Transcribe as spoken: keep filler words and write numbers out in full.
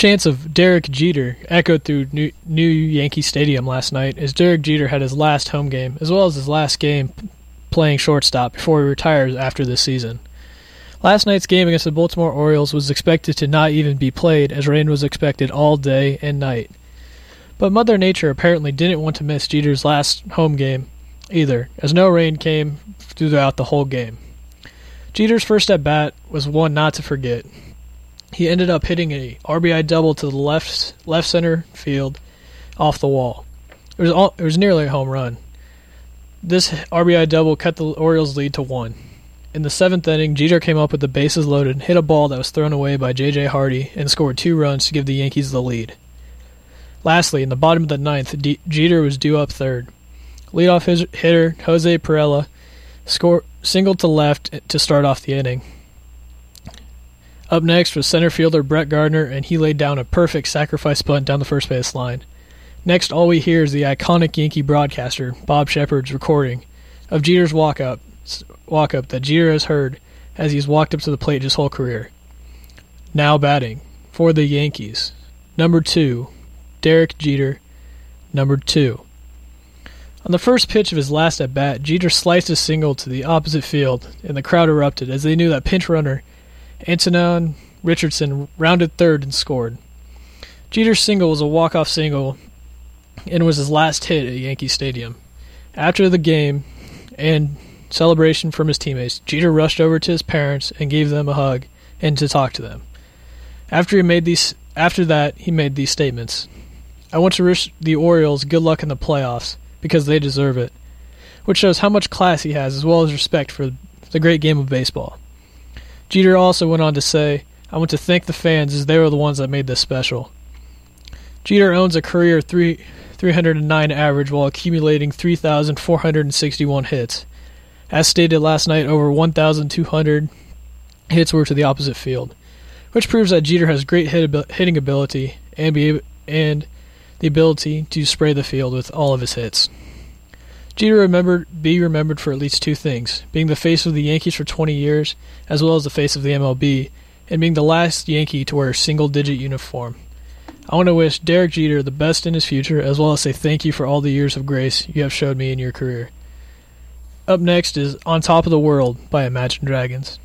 chants of Derek Jeter echoed through New, New Yankee Stadium last night as Derek Jeter had his last home game, as well as his last game playing shortstop before he retires after this season. Last night's game against the Baltimore Orioles was expected to not even be played, as rain was expected all day and night. But Mother Nature apparently didn't want to miss Jeter's last home game either, as no rain came throughout the whole game. Jeter's first at-bat was one not to forget. He ended up hitting a R B I double to the left left center field off the wall. It was all, it was nearly a home run. This R B I double cut the Orioles' lead to one. In the seventh inning, Jeter came up with the bases loaded and hit a ball that was thrown away by J J. Hardy and scored two runs to give the Yankees the lead. Lastly, in the bottom of the ninth, D- Jeter was due up third. Leadoff his hitter Jose Pirella score, singled to left to start off the inning. Up next was center fielder Brett Gardner, and he laid down a perfect sacrifice bunt down the first base line. Next, all we hear is the iconic Yankee broadcaster, Bob Shepard's recording of Jeter's walk-up walk-up that Jeter has heard as he's walked up to the plate his whole career. Now batting for the Yankees, number two, Derek Jeter, number two. On the first pitch of his last at-bat, Jeter sliced a single to the opposite field, and the crowd erupted as they knew that pinch runner Antonin Richardson rounded third and scored. Jeter's single was a walk-off single and was his last hit at Yankee Stadium. After the game and celebration from his teammates, Jeter rushed over to his parents and gave them a hug and to talk to them. After he made these, after that, he made these statements. I want to wish the Orioles good luck in the playoffs because they deserve it, which shows how much class he has as well as respect for the great game of baseball. Jeter also went on to say, I want to thank the fans as they were the ones that made this special. Jeter owns a career three oh nine average while accumulating three thousand four hundred sixty-one hits. As stated last night, over one thousand two hundred hits were to the opposite field, which proves that Jeter has great hit ab- hitting ability and, be- and the ability to spray the field with all of his hits. Jeter remembered be remembered for at least two things, being the face of the Yankees for twenty years, as well as the face of the M L B, and being the last Yankee to wear a single-digit uniform. I want to wish Derek Jeter the best in his future, as well as say thank you for all the years of grace you have showed me in your career. Up next is On Top of the World by Imagine Dragons.